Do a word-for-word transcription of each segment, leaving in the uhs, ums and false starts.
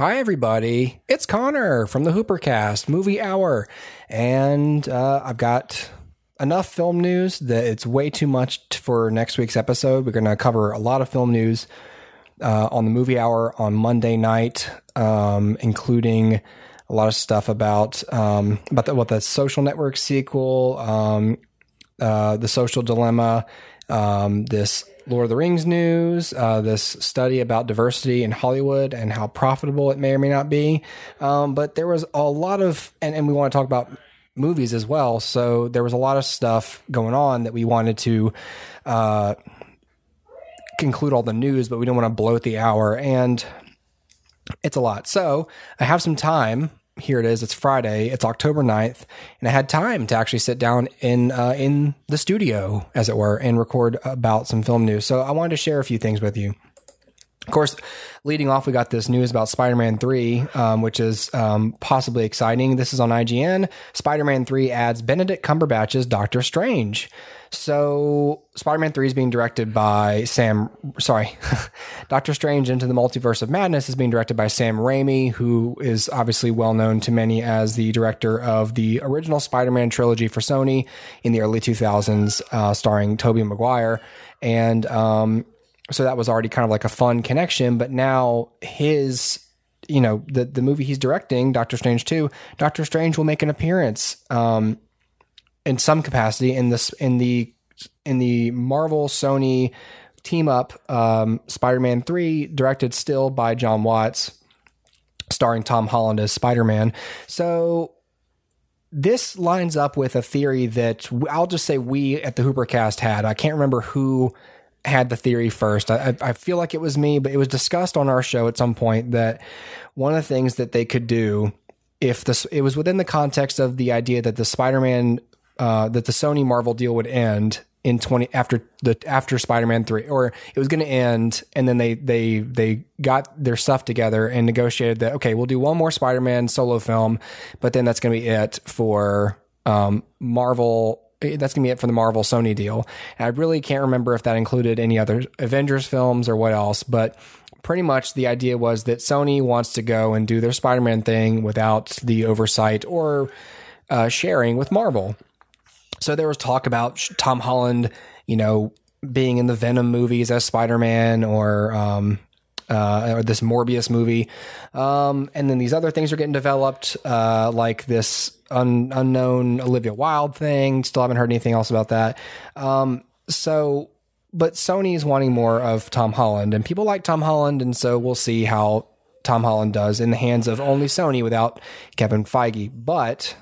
Hi, everybody. It's Connor from the HooperCast Movie Hour. And uh, I've got enough film news that it's way too much for next week's episode. We're going to cover a lot of film news uh, on the Movie Hour on Monday night, um, including a lot of stuff about, um, about the, what the Social Network sequel, um, uh, The Social Dilemma, um, this Lord of the Rings news, uh, this study about diversity in Hollywood and how profitable it may or may not be. Um, but there was a lot of, and, and we want to talk about movies as well. So there was a lot of stuff going on that we wanted to uh, conclude all the news, but we don't want to bloat the hour. And it's a lot. So I have some time. Here it is. It's Friday. It's October ninth. And I had time to actually sit down in, uh, in the studio, as it were, and record about some film news. So I wanted to share a few things with you. Of course, leading off, we got this news about Spider-Man three, um, which is um, possibly exciting. This is on I G N. Spider-Man three adds Benedict Cumberbatch's Doctor Strange. So Spider-Man three is being directed by Sam, sorry, Doctor Strange into the Multiverse of Madness is being directed by Sam Raimi, who is obviously well known to many as the director of the original Spider-Man trilogy for Sony in the early two thousands, uh, starring Tobey Maguire. And, um, So that was already kind of like a fun connection, but now his, you know, the, the movie he's directing, Doctor Strange two, Doctor Strange will make an appearance um, in some capacity in this in the in the Marvel Sony team up um, Spider-Man three, directed still by John Watts, starring Tom Holland as Spider-Man. So this lines up with a theory that I'll just say we at the HooperCast had. I can't remember who had the theory first. I, I feel like it was me, but it was discussed on our show at some point that one of the things that they could do, if this, it was within the context of the idea that the Spider-Man, uh, that the Sony Marvel deal would end in twenty after the after Spider-Man three, or it was going to end, and then they they they got their stuff together and negotiated that, okay, we'll do one more Spider-Man solo film, but then that's going to be it for um, Marvel. That's going to be it for the Marvel Sony deal. And I really can't remember if that included any other Avengers films or what else, but pretty much the idea was that Sony wants to go and do their Spider-Man thing without the oversight or uh, sharing with Marvel. So there was talk about Tom Holland, you know, being in the Venom movies as Spider-Man, or, um, uh, or this Morbius movie. Um, and then these other things are getting developed, uh, like this, Un, unknown Olivia Wilde thing. Still haven't heard anything else about that. Um, so, but Sony is wanting more of Tom Holland, and people like Tom Holland, and so we'll see how Tom Holland does in the hands of only Sony without Kevin Feige. But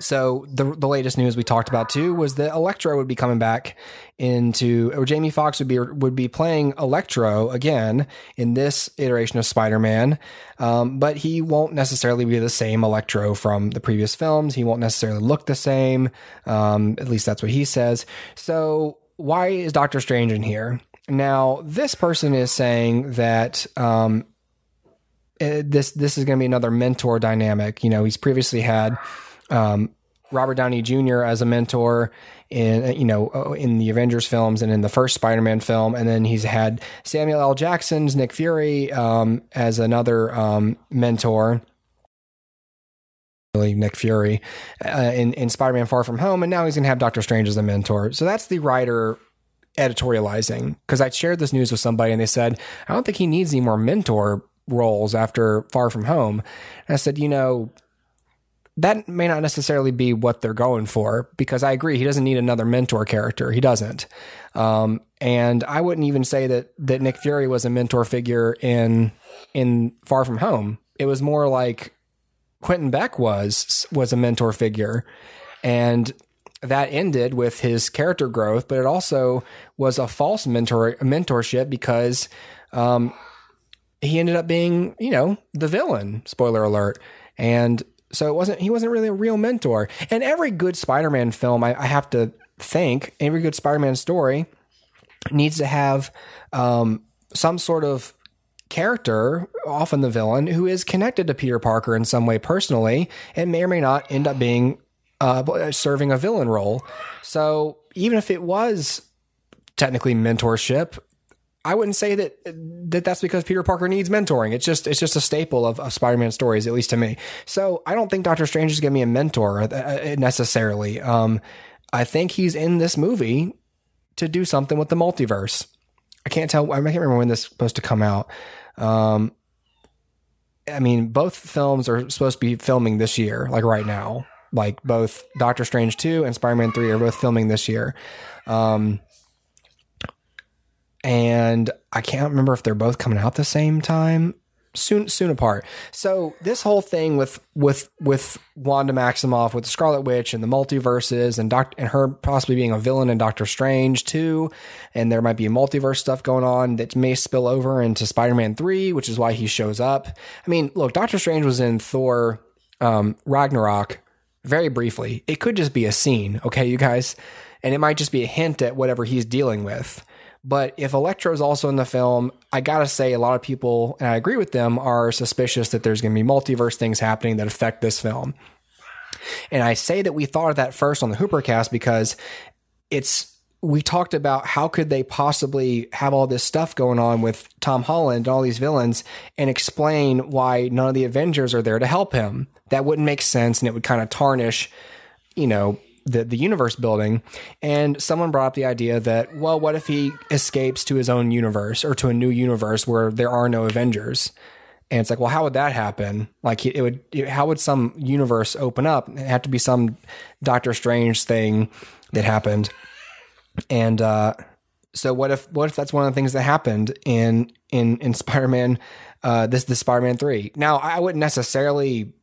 so the the latest news we talked about too was that Electro would be coming back into, or Jamie Foxx would be would be playing Electro again in this iteration of Spider-Man, um, but he won't necessarily be the same Electro from the previous films. He won't necessarily look the same. Um, at least that's what he says. So why is Doctor Strange in here? Now this person is saying that. Um, this this is going to be another mentor dynamic. You know, he's previously had Um, Robert Downey Junior as a mentor in, you know, in the Avengers films and in the first Spider-Man film. And then he's had Samuel L. Jackson's Nick Fury um, as another um, mentor, really Nick Fury uh, in, in Spider-Man Far From Home. And now he's going to have Doctor Strange as a mentor. So that's the writer editorializing, because I shared this news with somebody and they said, I don't think he needs any more mentor roles after Far From Home. And I said, you know, that may not necessarily be what they're going for, because I agree. He doesn't need another mentor character. He doesn't. Um, and I wouldn't even say that, that Nick Fury was a mentor figure in, in Far From Home. It was more like Quentin Beck was, was a mentor figure, and that ended with his character growth, but it also was a false mentor mentorship because, um, he ended up being, you know, the villain, spoiler alert. And, So it wasn't, he wasn't really a real mentor. And every good Spider-Man film, I, I have to think, every good Spider-Man story needs to have um, some sort of character, often the villain, who is connected to Peter Parker in some way personally, and may or may not end up being uh, serving a villain role. So even if it was technically mentorship, I wouldn't say that, that that's because Peter Parker needs mentoring. It's just it's just a staple of, of Spider-Man stories, at least to me. So I don't think Doctor Strange is going to be a mentor necessarily. Um, I think he's in this movie to do something with the multiverse. I can't tell. I can't remember when this is supposed to come out. Um, I mean, both films are supposed to be filming this year, like right now. Like both Doctor Strange two and Spider-Man three are both filming this year. Um, and I can't remember if they're both coming out the same time, soon, soon apart. So this whole thing with, with, with Wanda Maximoff, with the Scarlet Witch and the multiverses and doc and her possibly being a villain in Doctor Strange two, and there might be multiverse stuff going on that may spill over into Spider-Man three, which is why he shows up. I mean, look, Doctor Strange was in Thor, um, Ragnarok very briefly. It could just be a scene. Okay, you guys. And it might just be a hint at whatever he's dealing with. But if Electro's also in the film, I gotta say a lot of people, and I agree with them, are suspicious that there's going to be multiverse things happening that affect this film. And I say that we thought of that first on the HooperCast because it's we talked about how could they possibly have all this stuff going on with Tom Holland and all these villains and explain why none of the Avengers are there to help him. That wouldn't make sense, and it would kind of tarnish, you know, the the universe building. And someone brought up the idea that, well, what if he escapes to his own universe or to a new universe where there are no Avengers? And it's like, well, how would that happen? Like it would, it, how would some universe open up? It'd have to be some Doctor Strange thing that happened. And, uh, so what if, what if that's one of the things that happened in, in, in Spider-Man, uh, this, the Spider-Man three. Now I wouldn't necessarily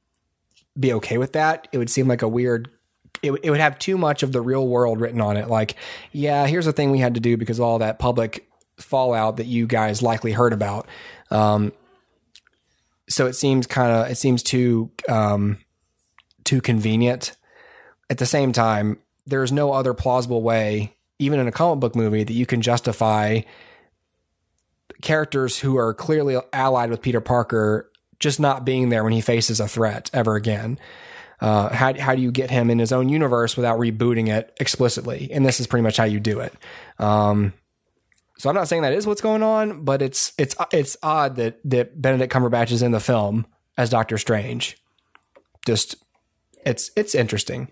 be okay with that. It would seem like a weird, It, it would have too much of the real world written on it. Like, yeah, here's the thing we had to do because of all that public fallout that you guys likely heard about. Um, so it seems kind of, it seems too, um, too convenient. At the same time, there's no other plausible way, even in a comic book movie, that you can justify characters who are clearly allied with Peter Parker just not being there when he faces a threat ever again. Uh, how, how do you get him in his own universe without rebooting it explicitly? And this is pretty much how you do it. Um, so I'm not saying that is what's going on, but it's, it's, it's odd that, that Benedict Cumberbatch is in the film as Doctor Strange. Just it's, it's interesting.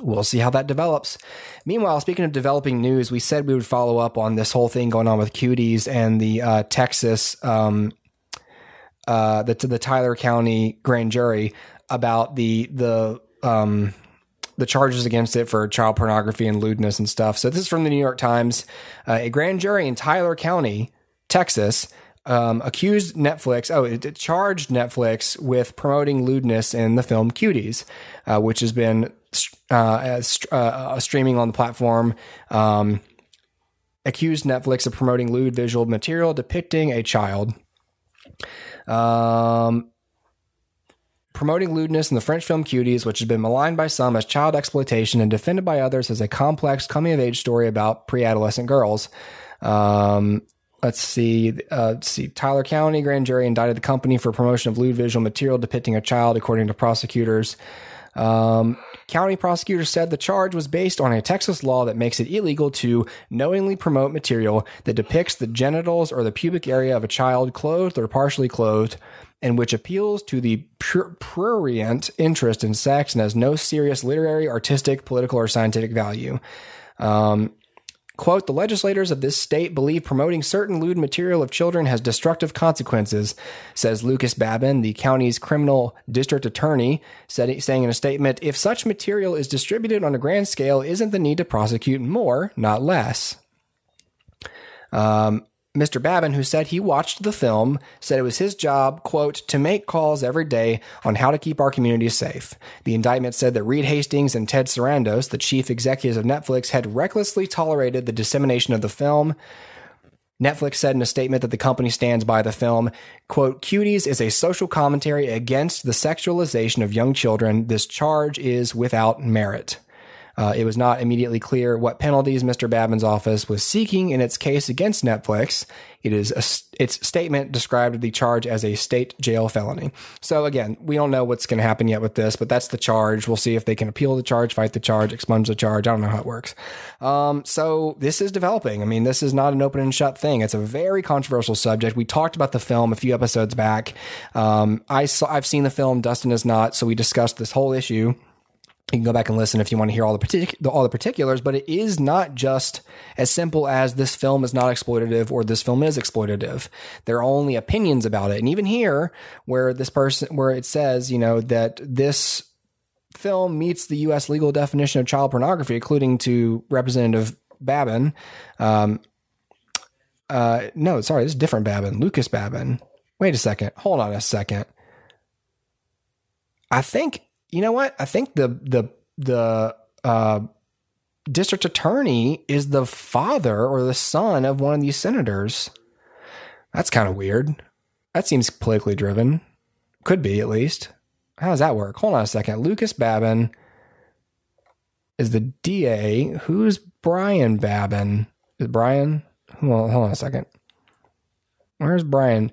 We'll see how that develops. Meanwhile, speaking of developing news, we said we would follow up on this whole thing going on with Cuties and the, uh, Texas, um, uh, the, the Tyler County grand jury, about the the um, the charges against it for child pornography and lewdness and stuff. So this is from the New York Times. Uh, a grand jury in Tyler County, Texas, um, accused Netflix. Oh, it, it charged Netflix with promoting lewdness in the film Cuties, uh, which has been uh, a, a streaming on the platform. Um, accused Netflix of promoting lewd visual material depicting a child. Um. Promoting lewdness in the French film Cuties, which has been maligned by some as child exploitation and defended by others as a complex coming-of-age story about pre-adolescent girls. Um, let's see. Uh, let's see. Tyler County grand jury indicted the company for promotion of lewd visual material depicting a child, according to prosecutors. Um, county prosecutors said the charge was based on a Texas law that makes it illegal to knowingly promote material that depicts the genitals or the pubic area of a child clothed or partially clothed, and which appeals to the pur- prurient interest in sex and has no serious literary, artistic, political, or scientific value. Um, quote, the legislators of this state believe promoting certain lewd material of children has destructive consequences, says Lucas Babin, the county's criminal district attorney, said, saying in a statement, if such material is distributed on a grand scale, isn't the need to prosecute more, not less? Um, Mister Babin, who said he watched the film, said it was his job, quote, to make calls every day on how to keep our community safe. The indictment said that Reed Hastings and Ted Sarandos, the chief executives of Netflix, had recklessly tolerated the dissemination of the film. Netflix said in a statement that the company stands by the film, quote, Cuties is a social commentary against the sexualization of young children. This charge is without merit. Uh, it was not immediately clear what penalties Mister Babin's office was seeking in its case against Netflix. It is a, its statement described the charge as a state jail felony. So again, we don't know what's going to happen yet with this, but that's the charge. We'll see if they can appeal the charge, fight the charge, expunge the charge. I don't know how it works. Um, so this is developing. I mean, this is not an open and shut thing. It's a very controversial subject. We talked about the film a few episodes back. Um, I saw, I've seen the film. Dustin has not. So we discussed this whole issue. You can go back and listen if you want to hear all the partic- all the particulars, but it is not just as simple as this film is not exploitative or this film is exploitative. There are only opinions about it. And even here where this person, where it says, you know, that this film meets the U S legal definition of child pornography, according to Representative Babin. Um, uh, no, sorry, this is different Babin, Lucas Babin. Wait a second. Hold on a second. I think... You know what? I think the the the uh, district attorney is the father or the son of one of these senators. That's kind of weird. That seems politically driven. Could be, at least. How does that work? Hold on a second. Lucas Babin is the D A. Who's Brian Babin? Is Brian? Well, hold on a second. Where's Brian?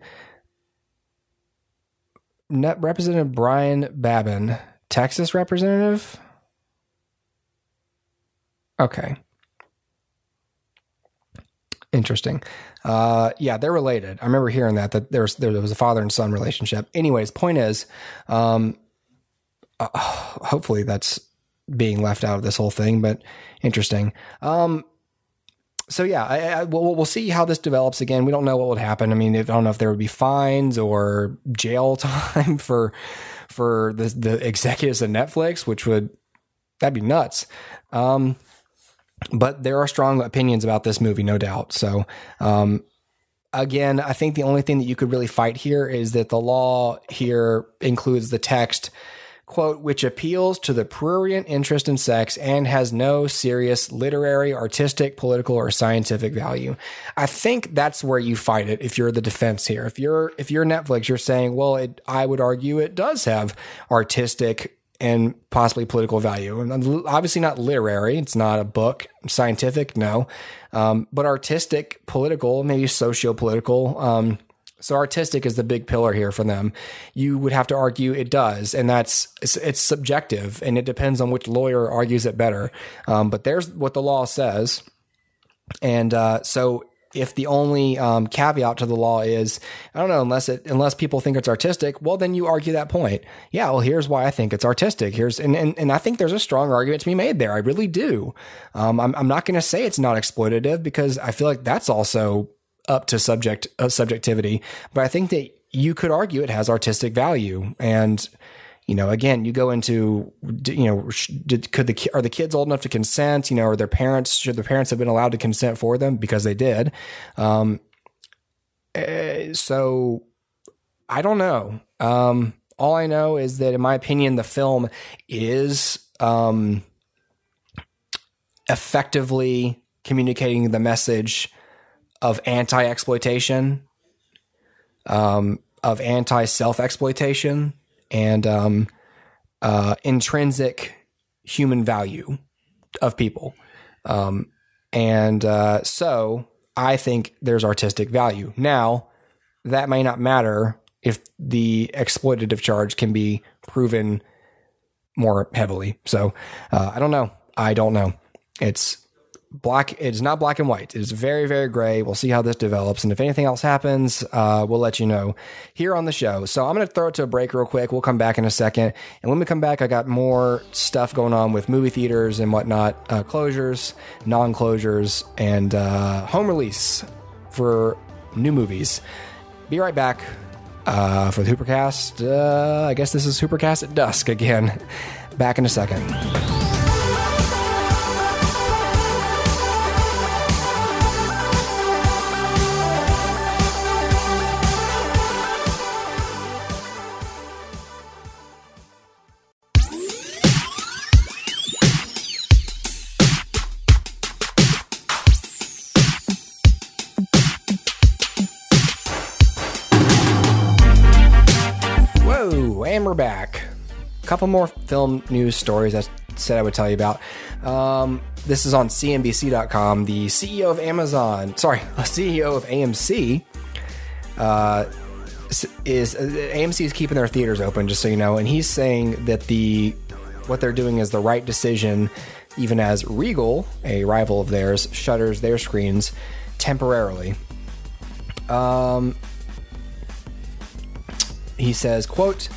Net Representative Brian Babin. Texas representative? Okay. Interesting. Uh, yeah, they're related. I remember hearing that, that there was, there was a father and son relationship. Anyways, point is, um, uh, hopefully that's being left out of this whole thing, but interesting. Um, So yeah, I, I, we'll, we'll see how this develops. Again, we don't know what would happen. I mean, I don't know if there would be fines or jail time for for the, the executives of Netflix, which would that'd be nuts. Um, but there are strong opinions about this movie, no doubt. So um, again, I think the only thing that you could really fight here is that the law here includes the text, quote, which appeals to the prurient interest in sex and has no serious literary, artistic, political, or scientific value. I think that's where you fight it if you're the defense here. If you're if you're Netflix, you're saying, well, it, I would argue it does have artistic and possibly political value. And obviously not literary. It's not a book. Scientific, no. Um, but artistic, political, maybe socio-political, um, so artistic is the big pillar here for them. You would have to argue it does, and that's it's, it's subjective, and it depends on which lawyer argues it better. Um, but there's what the law says. And uh, so if the only um, caveat to the law is, I don't know, unless it unless people think it's artistic, well, then you argue that point. Yeah, well, here's why I think it's artistic. Here's and and, and I think there's a strong argument to be made there. I really do. Um, I'm, I'm not going to say it's not exploitative because I feel like that's also up to subject uh, subjectivity, but I think that you could argue it has artistic value. And, you know, again, you go into, you know, did, could the, are the kids old enough to consent? You know, are their parents, should the parents have been allowed to consent for them because they did? Um, so I don't know. Um, all I know is that in my opinion, the film is, um, effectively communicating the message of anti-exploitation, um, of anti-self-exploitation, and um, uh, intrinsic human value of people. Um, and uh, so I think there's artistic value. Now, that may not matter if the exploitative charge can be proven more heavily. So uh, I don't know. I don't know. It's... Black, it's not black and white. It's very, very gray. We'll see how this develops. And if anything else happens, uh, we'll let you know here on the show. So I'm going to throw it to a break real quick. We'll come back in a second. And when we come back, I got more stuff going on with movie theaters and whatnot, uh, closures, non-closures, and uh, home release for new movies. Be right back uh, for the HooperCast. Uh, I guess this is HooperCast at dusk again. Back in a second. We're back. A couple more film news stories. That's said I would tell you about. Um, this is on C N B C dot com. The C E O of Amazon, sorry, the C E O of A M C, uh, is uh, A M C is keeping their theaters open, just so you know, and he's saying that the what they're doing is the right decision, even as Regal, a rival of theirs, shutters their screens temporarily. Um, he says, quote,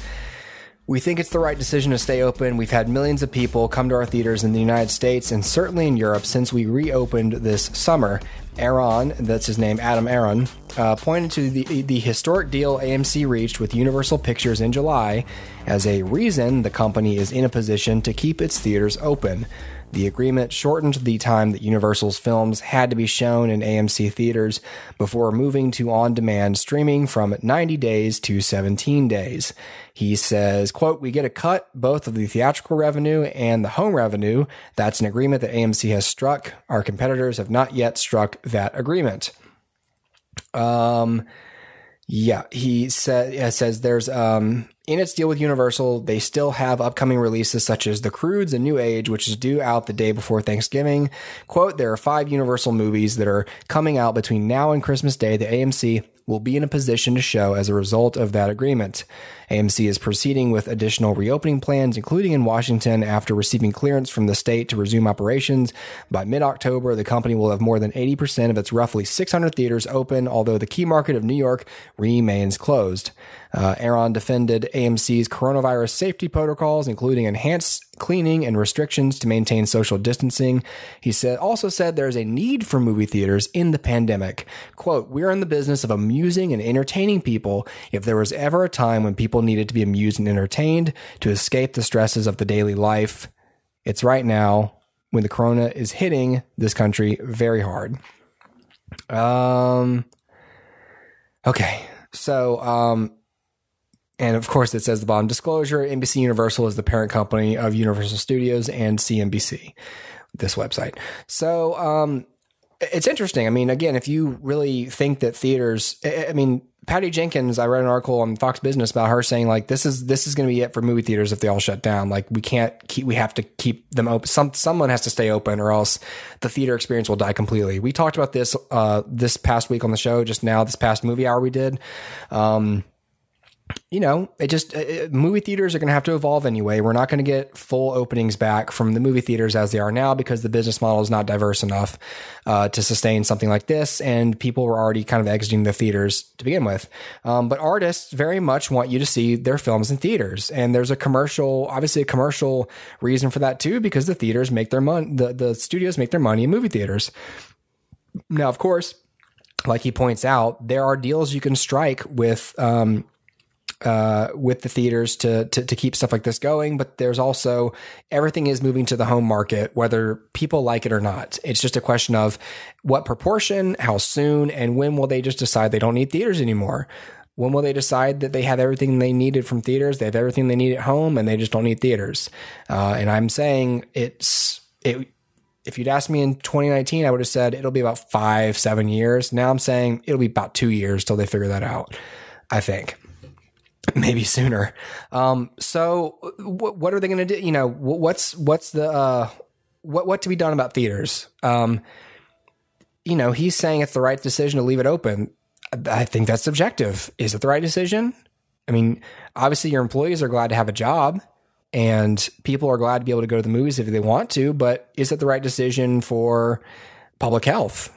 "We think it's the right decision to stay open. We've had millions of people come to our theaters in the United States and certainly in Europe since we reopened this summer." Aaron, that's his name, Adam Aaron, uh, pointed to the, the historic deal A M C reached with Universal Pictures in July as a reason the company is in a position to keep its theaters open. The agreement shortened the time that Universal's films had to be shown in A M C theaters before moving to on-demand streaming from ninety days to seventeen days. He says, quote, "We get a cut, both of the theatrical revenue and the home revenue. That's an agreement that A M C has struck. Our competitors have not yet struck that agreement." Um... Yeah, he sa- says there's, um, in its deal with Universal, they still have upcoming releases such as The Croods and New Age, which is due out the day before Thanksgiving. Quote, "There are five Universal movies that are coming out between now and Christmas Day that A M C will be in a position to show as a result of that agreement. A M C is proceeding with additional reopening plans, including in Washington, after receiving clearance from the state to resume operations. By mid-October, the company will have more than eighty percent of its roughly six hundred theaters open, although the key market of New York remains closed." Uh, Aaron defended A M C's coronavirus safety protocols, including enhanced cleaning and restrictions to maintain social distancing. He said, also said there's a need for movie theaters in the pandemic. Quote, "We're in the business of amusing and entertaining people. If there was ever a time when people needed to be amused and entertained to escape the stresses of the daily life, it's right now when the corona is hitting this country very hard." Um, okay. So, um, and of course, it says the bottom disclosure, N B C Universal is the parent company of Universal Studios and C N B C, this website. So um, it's interesting. I mean, again, if you really think that theaters, I mean, Patty Jenkins, I read an article on Fox Business about her saying, like, this is this is going to be it for movie theaters if they all shut down. Like, we can't keep, we have to keep them open. Some, someone has to stay open or else the theater experience will die completely. We talked about this uh, this past week on the show, just now, this past movie hour we did. Um You know, it just it, movie theaters are going to have to evolve anyway. We're not going to get full openings back from the movie theaters as they are now because the business model is not diverse enough uh, to sustain something like this. And people were already kind of exiting the theaters to begin with. Um, but artists very much want you to see their films in theaters. And there's a commercial, obviously a commercial reason for that too, because the theaters make their money, the, the studios make their money in movie theaters. Now, of course, like he points out, there are deals you can strike with, um, Uh, with the theaters to, to to keep stuff like this going, but there's also everything is moving to the home market, whether people like it or not. It's just a question of what proportion, how soon, and when will they just decide they don't need theaters anymore? When will they decide that they have everything they needed from theaters, they have everything they need at home, and they just don't need theaters? Uh, and I'm saying it's it. If you'd asked me in twenty nineteen, I would have said it'll be about five, seven years. Now I'm saying it'll be about two years till they figure that out, I think. Maybe sooner. Um, so w- what are they going to do? You know, w- what's, what's the, uh, what, what to be done about theaters? Um, you know, he's saying it's the right decision to leave it open. I think that's subjective. Is it the right decision? I mean, obviously your employees are glad to have a job and people are glad to be able to go to the movies if they want to, but is it the right decision for public health?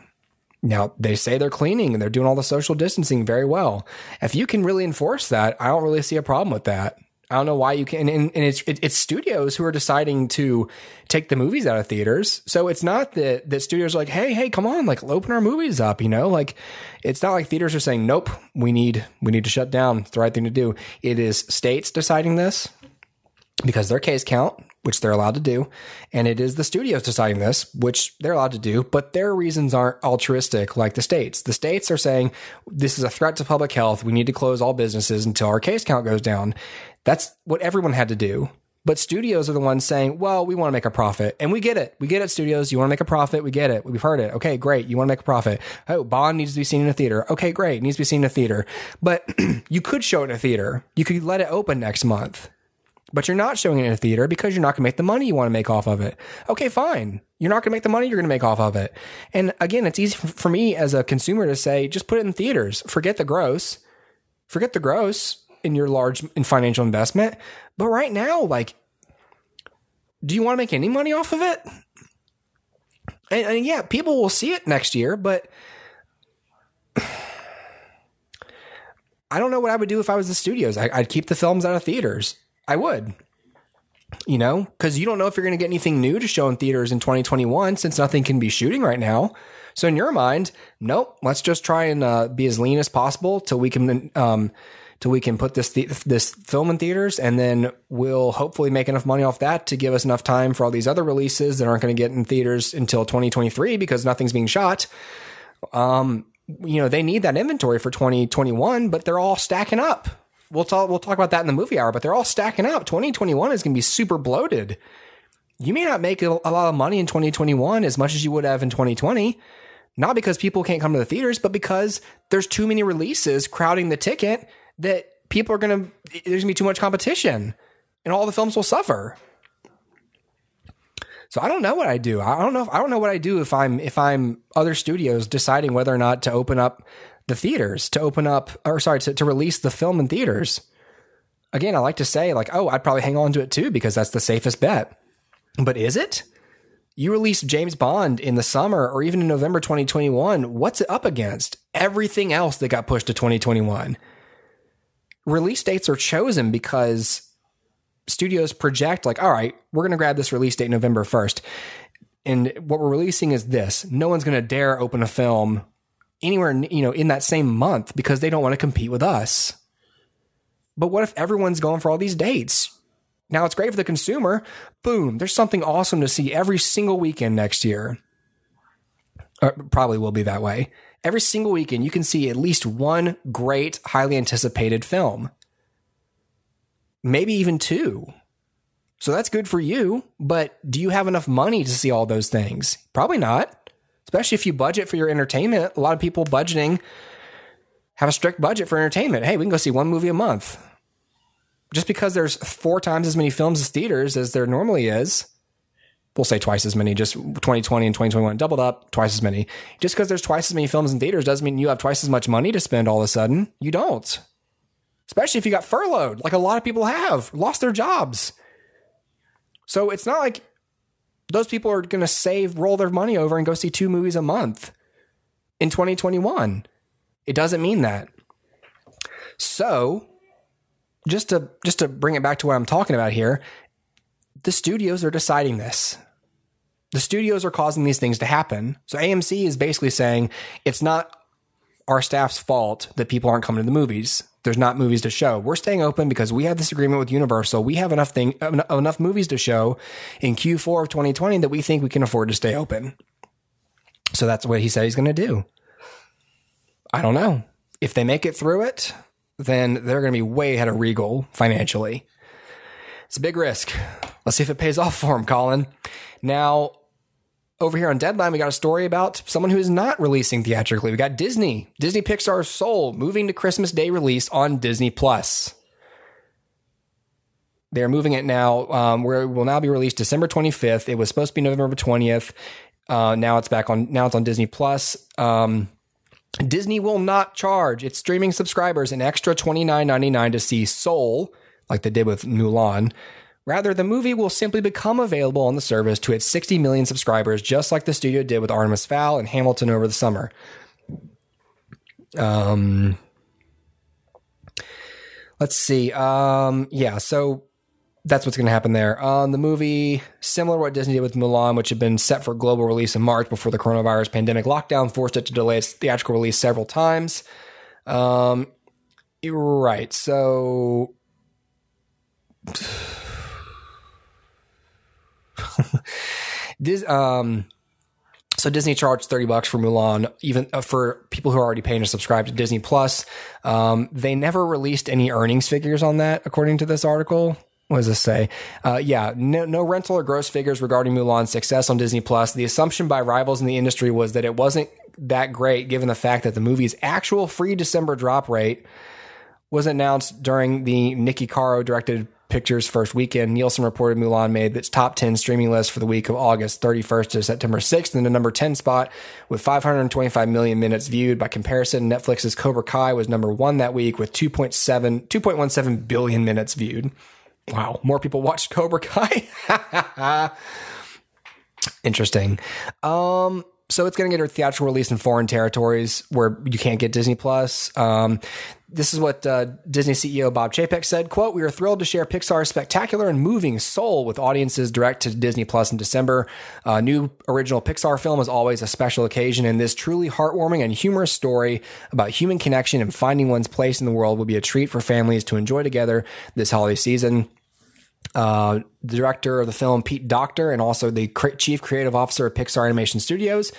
Now, they say they're cleaning and they're doing all the social distancing very well. If you can really enforce that, I don't really see a problem with that. I don't know why you can. And, and it's it's studios who are deciding to take the movies out of theaters. So it's not that, that studios are like, hey, hey, come on, like open our movies up. You know, like it's not like theaters are saying, nope, we need we need to shut down. It's the right thing to do. It is states deciding this because their case count, which they're allowed to do. And it is the studios deciding this, which they're allowed to do, but their reasons aren't altruistic like the states. The states are saying, this is a threat to public health. We need to close all businesses until our case count goes down. That's what everyone had to do. But studios are the ones saying, well, we want to make a profit. And we get it. We get it, studios. You want to make a profit. We get it. We've heard it. Okay, great. You want to make a profit. Oh, Bond needs to be seen in a theater. Okay, great. It needs to be seen in a theater. But you could show it in a theater. You could let it open next month. but you're not showing it in a theater because you're not going to make the money you want to make off of it. Okay, fine. You're not going to make the money you're going to make off of it. And again, it's easy for me as a consumer to say, just put it in theaters. Forget the gross. Forget the gross in your large in financial investment. But right now, like, do you want to make any money off of it? And, and yeah, people will see it next year, but I don't know what I would do if I was the studios. I, I'd keep the films out of theaters. I would, you know, because you don't know if you're going to get anything new to show in theaters in twenty twenty-one since nothing can be shooting right now. So in your mind, nope, let's just try and uh, be as lean as possible till we can um, till we can put this th- this film in theaters, and then we'll hopefully make enough money off that to give us enough time for all these other releases that aren't going to get in theaters until twenty twenty-three because nothing's being shot. Um, you know, they need that inventory for twenty twenty-one, but they're all stacking up. We'll talk, we'll talk about that in the movie hour, but they're all stacking up. twenty twenty-one is going to be super bloated. You may not make a lot of money in twenty twenty-one as much as you would have in twenty twenty, not because people can't come to the theaters, but because there's too many releases crowding the ticket that people are going to, there's going to be too much competition and all the films will suffer. So I don't know what I do. I don't know. If, I don't know what I do if I'm if I'm other studios deciding whether or not to open up the theaters, to open up or sorry to, to release the film in theaters. Again, I like to say like, oh, I'd probably hang on to it too because that's the safest bet. But is it? You release James Bond in the summer or even in November twenty twenty-one. What's it up against? Everything else that got pushed to twenty twenty-one. Release dates are chosen because studios project like, all right, we're going to grab this release date November first. And what we're releasing is this. No one's going to dare open a film anywhere, you know, in that same month because they don't want to compete with us. But what if everyone's going for all these dates? Now it's great for the consumer. Boom. There's something awesome to see every single weekend next year. Or probably will be that way. Every single weekend, you can see at least one great, highly anticipated film. Maybe even two. So that's good for you, but do you have enough money to see all those things? Probably not, especially if you budget for your entertainment. A lot of people budgeting have a strict budget for entertainment. Hey, we can go see one movie a month. Just because there's four times as many films as theaters as there normally is, we'll say twice as many, just twenty twenty and twenty twenty-one doubled up, twice as many. Just because there's twice as many films in theaters doesn't mean you have twice as much money to spend all of a sudden. You don't. Especially if you got furloughed, like a lot of people have, lost their jobs. So it's not like those people are going to save, roll their money over and go see two movies a month in twenty twenty-one. It doesn't mean that. So just to just to bring it back to what I'm talking about here, the studios are deciding this. The studios are causing these things to happen. So A M C is basically saying it's not our staff's fault that people aren't coming to the movies. There's not movies to show. We're staying open because we have this agreement with Universal. We have enough thing, enough movies to show in Q four of twenty twenty that we think we can afford to stay open. So that's what he said he's going to do. I don't know. If they make it through it, then they're going to be way ahead of Regal financially. It's a big risk. Let's see if it pays off for him, Colin. Now, over here on Deadline, we got a story about someone who is not releasing theatrically. We got Disney. Disney Pixar's Soul moving to Christmas Day release on Disney plus. They're moving it now. Um, where it will now be released December twenty-fifth. It was supposed to be November twentieth. Uh, now it's back on, now it's on Disney plus. Um, Disney will not charge its streaming subscribers an extra twenty-nine ninety-nine to see Soul, like they did with Mulan. Rather, the movie will simply become available on the service to its sixty million subscribers, just like the studio did with Artemis Fowl and Hamilton over the summer. Um, let's see. Um, yeah, so that's what's going to happen there. Um, the movie, similar to what Disney did with Mulan, which had been set for global release in March before the coronavirus pandemic lockdown forced it to delay its theatrical release several times. Um, right, so... This, um, so Disney charged thirty bucks for Mulan, even uh, for people who are already paying to subscribe to Disney plus. Um, they never released any earnings figures on that, according to this article. What does this say? Uh, yeah, no, no rental or gross figures regarding Mulan's success on Disney plus. The assumption by rivals in the industry was that it wasn't that great, given the fact that the movie's actual free December drop rate was announced during the Nicky Caro-directed Pictures first weekend, Nielsen reported Mulan made its top ten streaming list for the week of August thirty-first to September sixth in the number ten spot with five hundred twenty-five million minutes viewed. By comparison, Netflix's Cobra Kai was number one that week with two point seven, two point one seven billion minutes viewed. Wow. More people watched Cobra Kai. Interesting. Um, So it's going to get a theatrical release in foreign territories where you can't get Disney+. Um, this is what uh, Disney C E O Bob Chapek said, quote, "We are thrilled to share Pixar's spectacular and moving Soul with audiences direct to Disney+ in December. A new original Pixar film is always a special occasion, and this truly heartwarming and humorous story about human connection and finding one's place in the world will be a treat for families to enjoy together this holiday season." Uh, the director of the film, Pete Docter, and also the cre- chief creative officer of Pixar Animation Studios,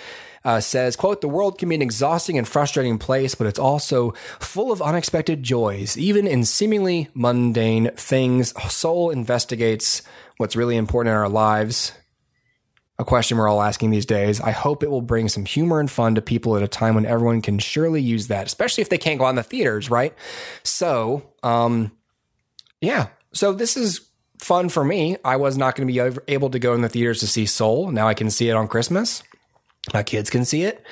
uh, says, quote, "The world can be an exhausting and frustrating place, but it's also full of unexpected joys, even in seemingly mundane things. Soul investigates what's really important in our lives. A question we're all asking these days. I hope it will bring some humor and fun to people at a time when everyone can surely use that, especially if they can't go on the theaters, right?" So, um, yeah. So this is fun for me. I was not going to be able to go in the theaters to see Soul. Now I can see it on Christmas. My kids can see it.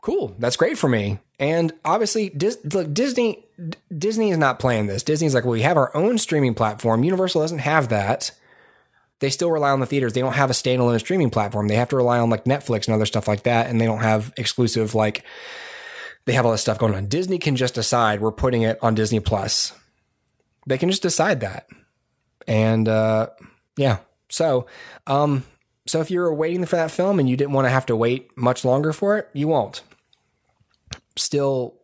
Cool. That's great for me. And obviously, Dis- look, Disney Disney is not playing this. Disney's like, well, we have our own streaming platform. Universal doesn't have that. They still rely on the theaters. They don't have a standalone streaming platform. They have to rely on like Netflix and other stuff like that. And they don't have exclusive, like, they have all this stuff going on. Disney can just decide we're putting it on Disney Plus. They can just decide that. And, uh, yeah, so, um, so if you're waiting for that film and you didn't want to have to wait much longer for it, you won't. Still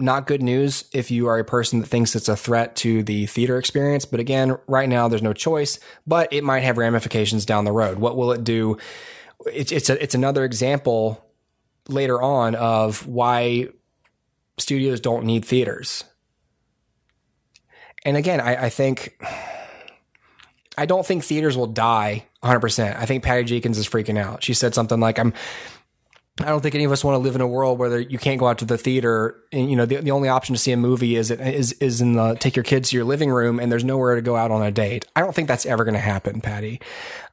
not good news if you are a person that thinks it's a threat to the theater experience. But again, right now there's no choice, but it might have ramifications down the road. What will it do? It's, it's a, it's another example later on of why studios don't need theaters. And again, I, I think... I don't think theaters will die one hundred percent. I think Patty Jenkins is freaking out. She said something like, I'm, I don't think any of us want to live in a world where you can't go out to the theater. And, you know, the, the only option to see a movie is, it, is, is in the, take your kids to your living room and there's nowhere to go out on a date. I don't think that's ever going to happen, Patty.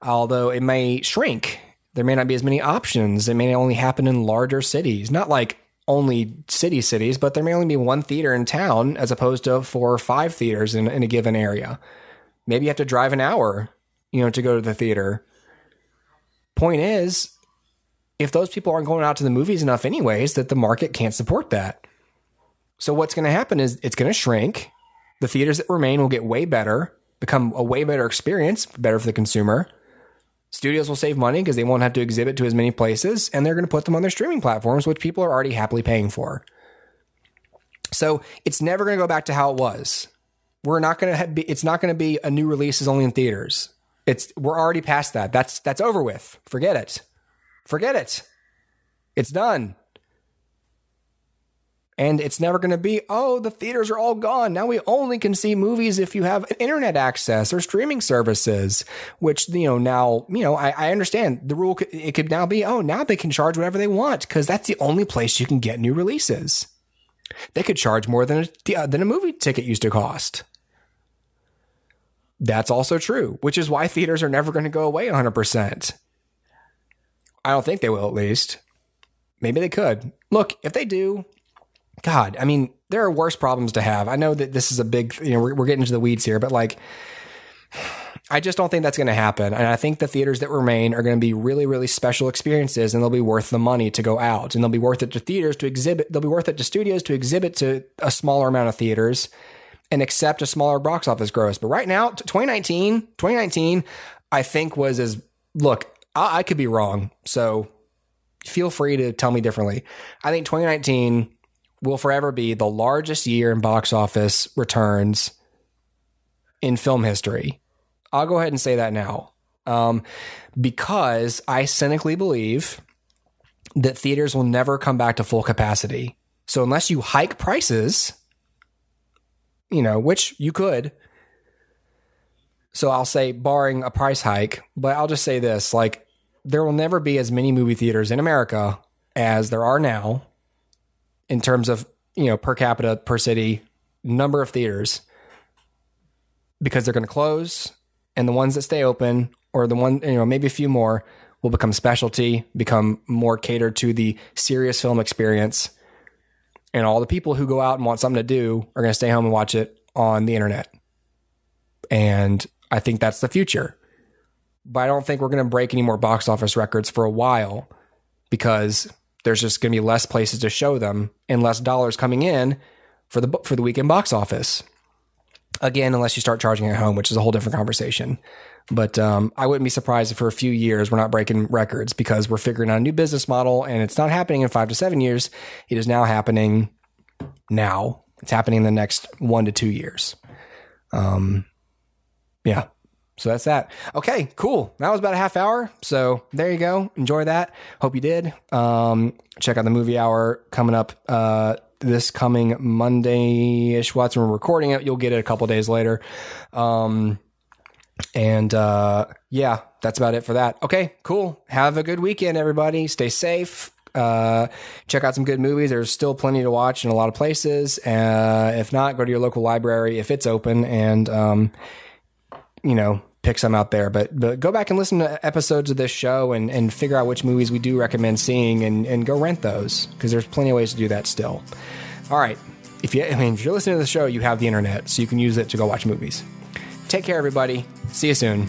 Although it may shrink. There may not be as many options. It may only happen in larger cities. Not like only city cities, but there may only be one theater in town as opposed to four or five theaters in, in a given area. Maybe you have to drive an hour, you know, to go to the theater. Point is, if those people aren't going out to the movies enough anyways, that the market can't support that. So what's going to happen is it's going to shrink. The theaters that remain will get way better, become a way better experience, better for the consumer. Studios will save money because they won't have to exhibit to as many places, and they're going to put them on their streaming platforms, which people are already happily paying for. So it's never going to go back to how it was. We're not going to be, it's not going to be a new release is only in theaters. It's, we're already past that. That's, that's over with. Forget it. Forget it. It's done. And it's never going to be, oh, the theaters are all gone. Now we only can see movies if you have internet access or streaming services, which, you know, now, you know, I, I understand the rule. It could now be, oh, now they can charge whatever they want because that's the only place you can get new releases. They could charge more than a, than a movie ticket used to cost. That's also true, which is why theaters are never going to go away one hundred percent. I don't think they will, at least. Maybe they could. Look, if they do, God, I mean, there are worse problems to have. I know that this is a big, you know, we're, we're getting into the weeds here, but like, I just don't think that's going to happen. And I think the theaters that remain are going to be really, really special experiences, and they'll be worth the money to go out, and they'll be worth it to theaters to exhibit. They'll be worth it to studios to exhibit to a smaller amount of theaters and accept a smaller box office gross. But right now, twenty nineteen, twenty nineteen, I think was as look, I, I could be wrong. So feel free to tell me differently. I think twenty nineteen will forever be the largest year in box office returns in film history. I'll go ahead and say that now, um, because I cynically believe that theaters will never come back to full capacity. So unless you hike prices, you know, which you could. So I'll say barring a price hike, but I'll just say this, like there will never be as many movie theaters in America as there are now in terms of, you know, per capita, per city, number of theaters. because they're going to close, and the ones that stay open, or the one, you know, maybe a few more, will become specialty, become more catered to the serious film experience. And all the people who go out and want something to do are going to stay home and watch it on the internet. And I think that's the future. But I don't think we're going to break any more box office records for a while, because there's just going to be less places to show them and less dollars coming in for the for the weekend box office. Again, unless you start charging at home, which is a whole different conversation. But um, I wouldn't be surprised if for a few years we're not breaking records, because we're figuring out a new business model, and it's not happening in five to seven years. It is now happening now. It's happening in the next one to two years. Um, yeah. So that's that. Okay, cool. That was about a half hour. So there you go. Enjoy that. Hope you did. Um, check out the movie hour coming up uh, this coming Monday-ish. Well, that's when we're recording it. You'll get it a couple days later. Um, and uh, yeah, that's about it for that. Okay, cool. Have a good weekend, everybody. Stay safe. Uh, check out some good movies. There's still plenty to watch in a lot of places. Uh, if not, go to your local library if it's open, and um, you know, pick some out there, but, but go back and listen to episodes of this show and, and figure out which movies we do recommend seeing, and, and go rent those, because there's plenty of ways to do that still. All right. If you, I mean, if you're listening to the show, you have the internet, so you can use it to go watch movies. Take care, everybody. See you soon.